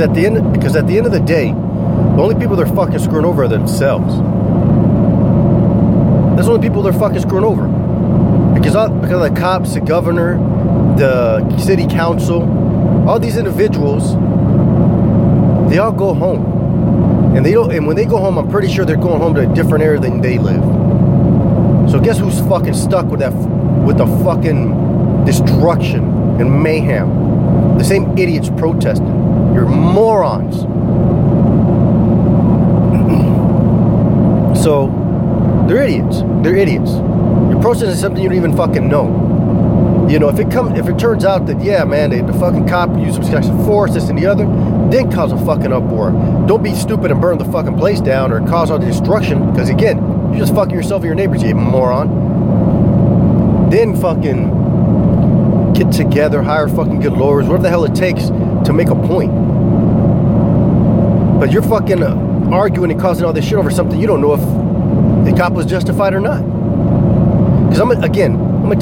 Because at the end of the day, the only people they're fucking screwing over are themselves. That's the only people they're fucking screwing over. Because of the cops, the governor, the city council, all these individuals, they all go home. And when they go home, I'm pretty sure they're going home to a different area than they live. So guess who's fucking stuck with the fucking destruction and mayhem? The same idiots protesting. You're morons. So, they're idiots. They're idiots. You're protesting something you don't even fucking know. You know, if it turns out that, yeah, man, the fucking cop used some extra force, this and the other, then cause a fucking uproar. Don't be stupid and burn the fucking place down or cause all the destruction, because again, you're just fucking yourself and your neighbors, you moron. Then fucking get together, hire fucking good lawyers, whatever the hell it takes to make a point. But you're fucking arguing and causing all this shit over something you don't know if the cop was justified or not. Because I'm going to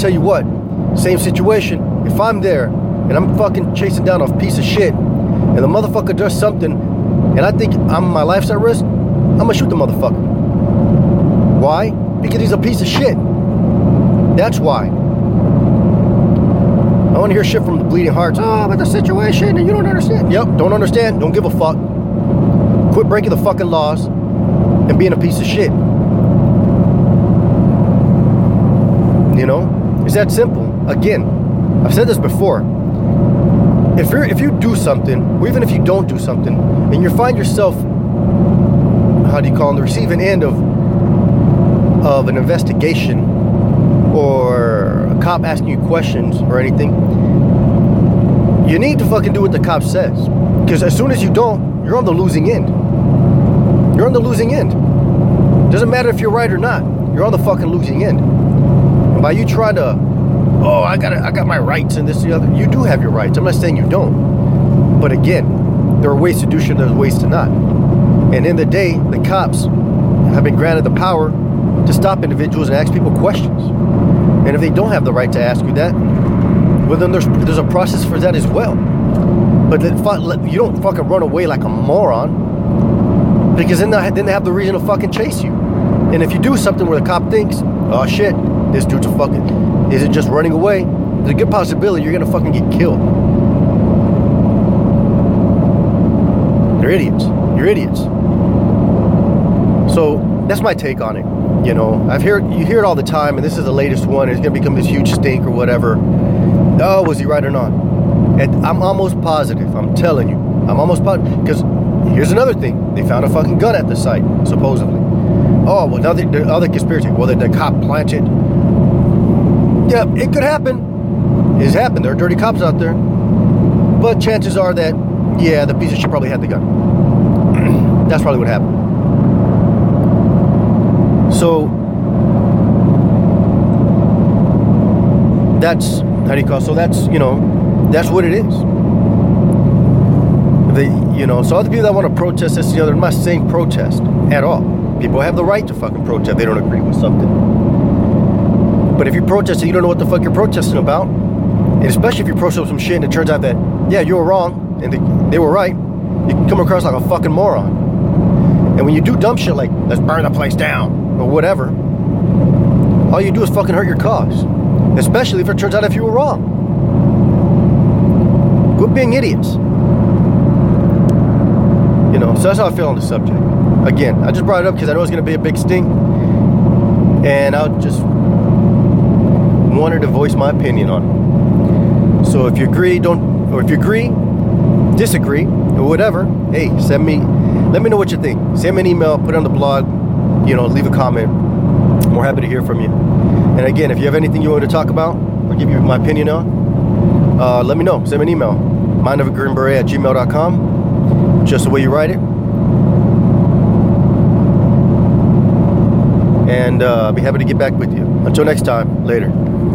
tell you what, same situation, if I'm there and I'm fucking chasing down a piece of shit and the motherfucker does something and I think my life's at risk, I'm going to shoot the motherfucker. Why? Because he's a piece of shit. That's why. I want to hear shit from the bleeding hearts. Oh, but the situation, and you don't understand. Yep, don't understand, don't give a fuck. Quit breaking the fucking laws and being a piece of shit. You know, it's that simple. Again, I've said this before. If you do something, or even if you don't do something, and you find yourself, how do you call it, on the receiving end of an investigation or a cop asking you questions or anything, you need to fucking do what the cop says. Because as soon as you don't, you're on the losing end. You're on the losing end. Doesn't matter if you're right or not. You're on the fucking losing end. And by you trying to, oh, I got my rights and this and the other. You do have your rights. I'm not saying you don't. But again, there are ways to do shit. There's ways to not. And in the day, the cops have been granted the power to stop individuals and ask people questions. And if they don't have the right to ask you that, well, then there's a process for that as well. But you don't fucking run away like a moron, because then they have the reason to fucking chase you. And if you do something where the cop thinks, oh shit, this dude's a fucking, isn't just running away, there's a good possibility you're gonna fucking get killed. They're idiots. You're idiots. So that's my take on it. You know, you hear it all the time, and this is the latest one. It's gonna become this huge stink or whatever. Oh, was he right or not? And I'm almost positive. I'm telling you. I'm almost positive. Because here's another thing. They found a fucking gun at the site, supposedly. Oh, well, now the other conspiracy. Well, the cop planted. Yeah, it could happen. It's happened. There are dirty cops out there. But chances are that, yeah, the piece of shit probably had the gun. That's probably what happened. So, that's, how do you call it? So that's, you know, that's what it is. You know, so other people that want to protest this and the other, I'm not saying protest at all. People have the right to fucking protest if they don't agree with something. But if you protest and you don't know what the fuck you're protesting about, and especially if you protest some shit and it turns out that, yeah, you were wrong and they were right, you come across like a fucking moron. And when you do dumb shit like, let's burn the place down, or whatever, all you do is fucking hurt your cause. Especially if it turns out if you were wrong. Quit being idiots. You know, so that's how I feel on the subject. Again, I just brought it up because I know it's going to be a big stink. And I just wanted to voice my opinion on it. So if you agree, disagree, or whatever, hey, let me know what you think. Send me an email, put it on the blog, you know, leave a comment. I'm more happy to hear from you. And again, if you have anything you want to talk about or give you my opinion on, let me know. Send me an email. mindofagreenberet@gmail.com. Just the way you write it. And I'll be happy to get back with you. Until next time. Later.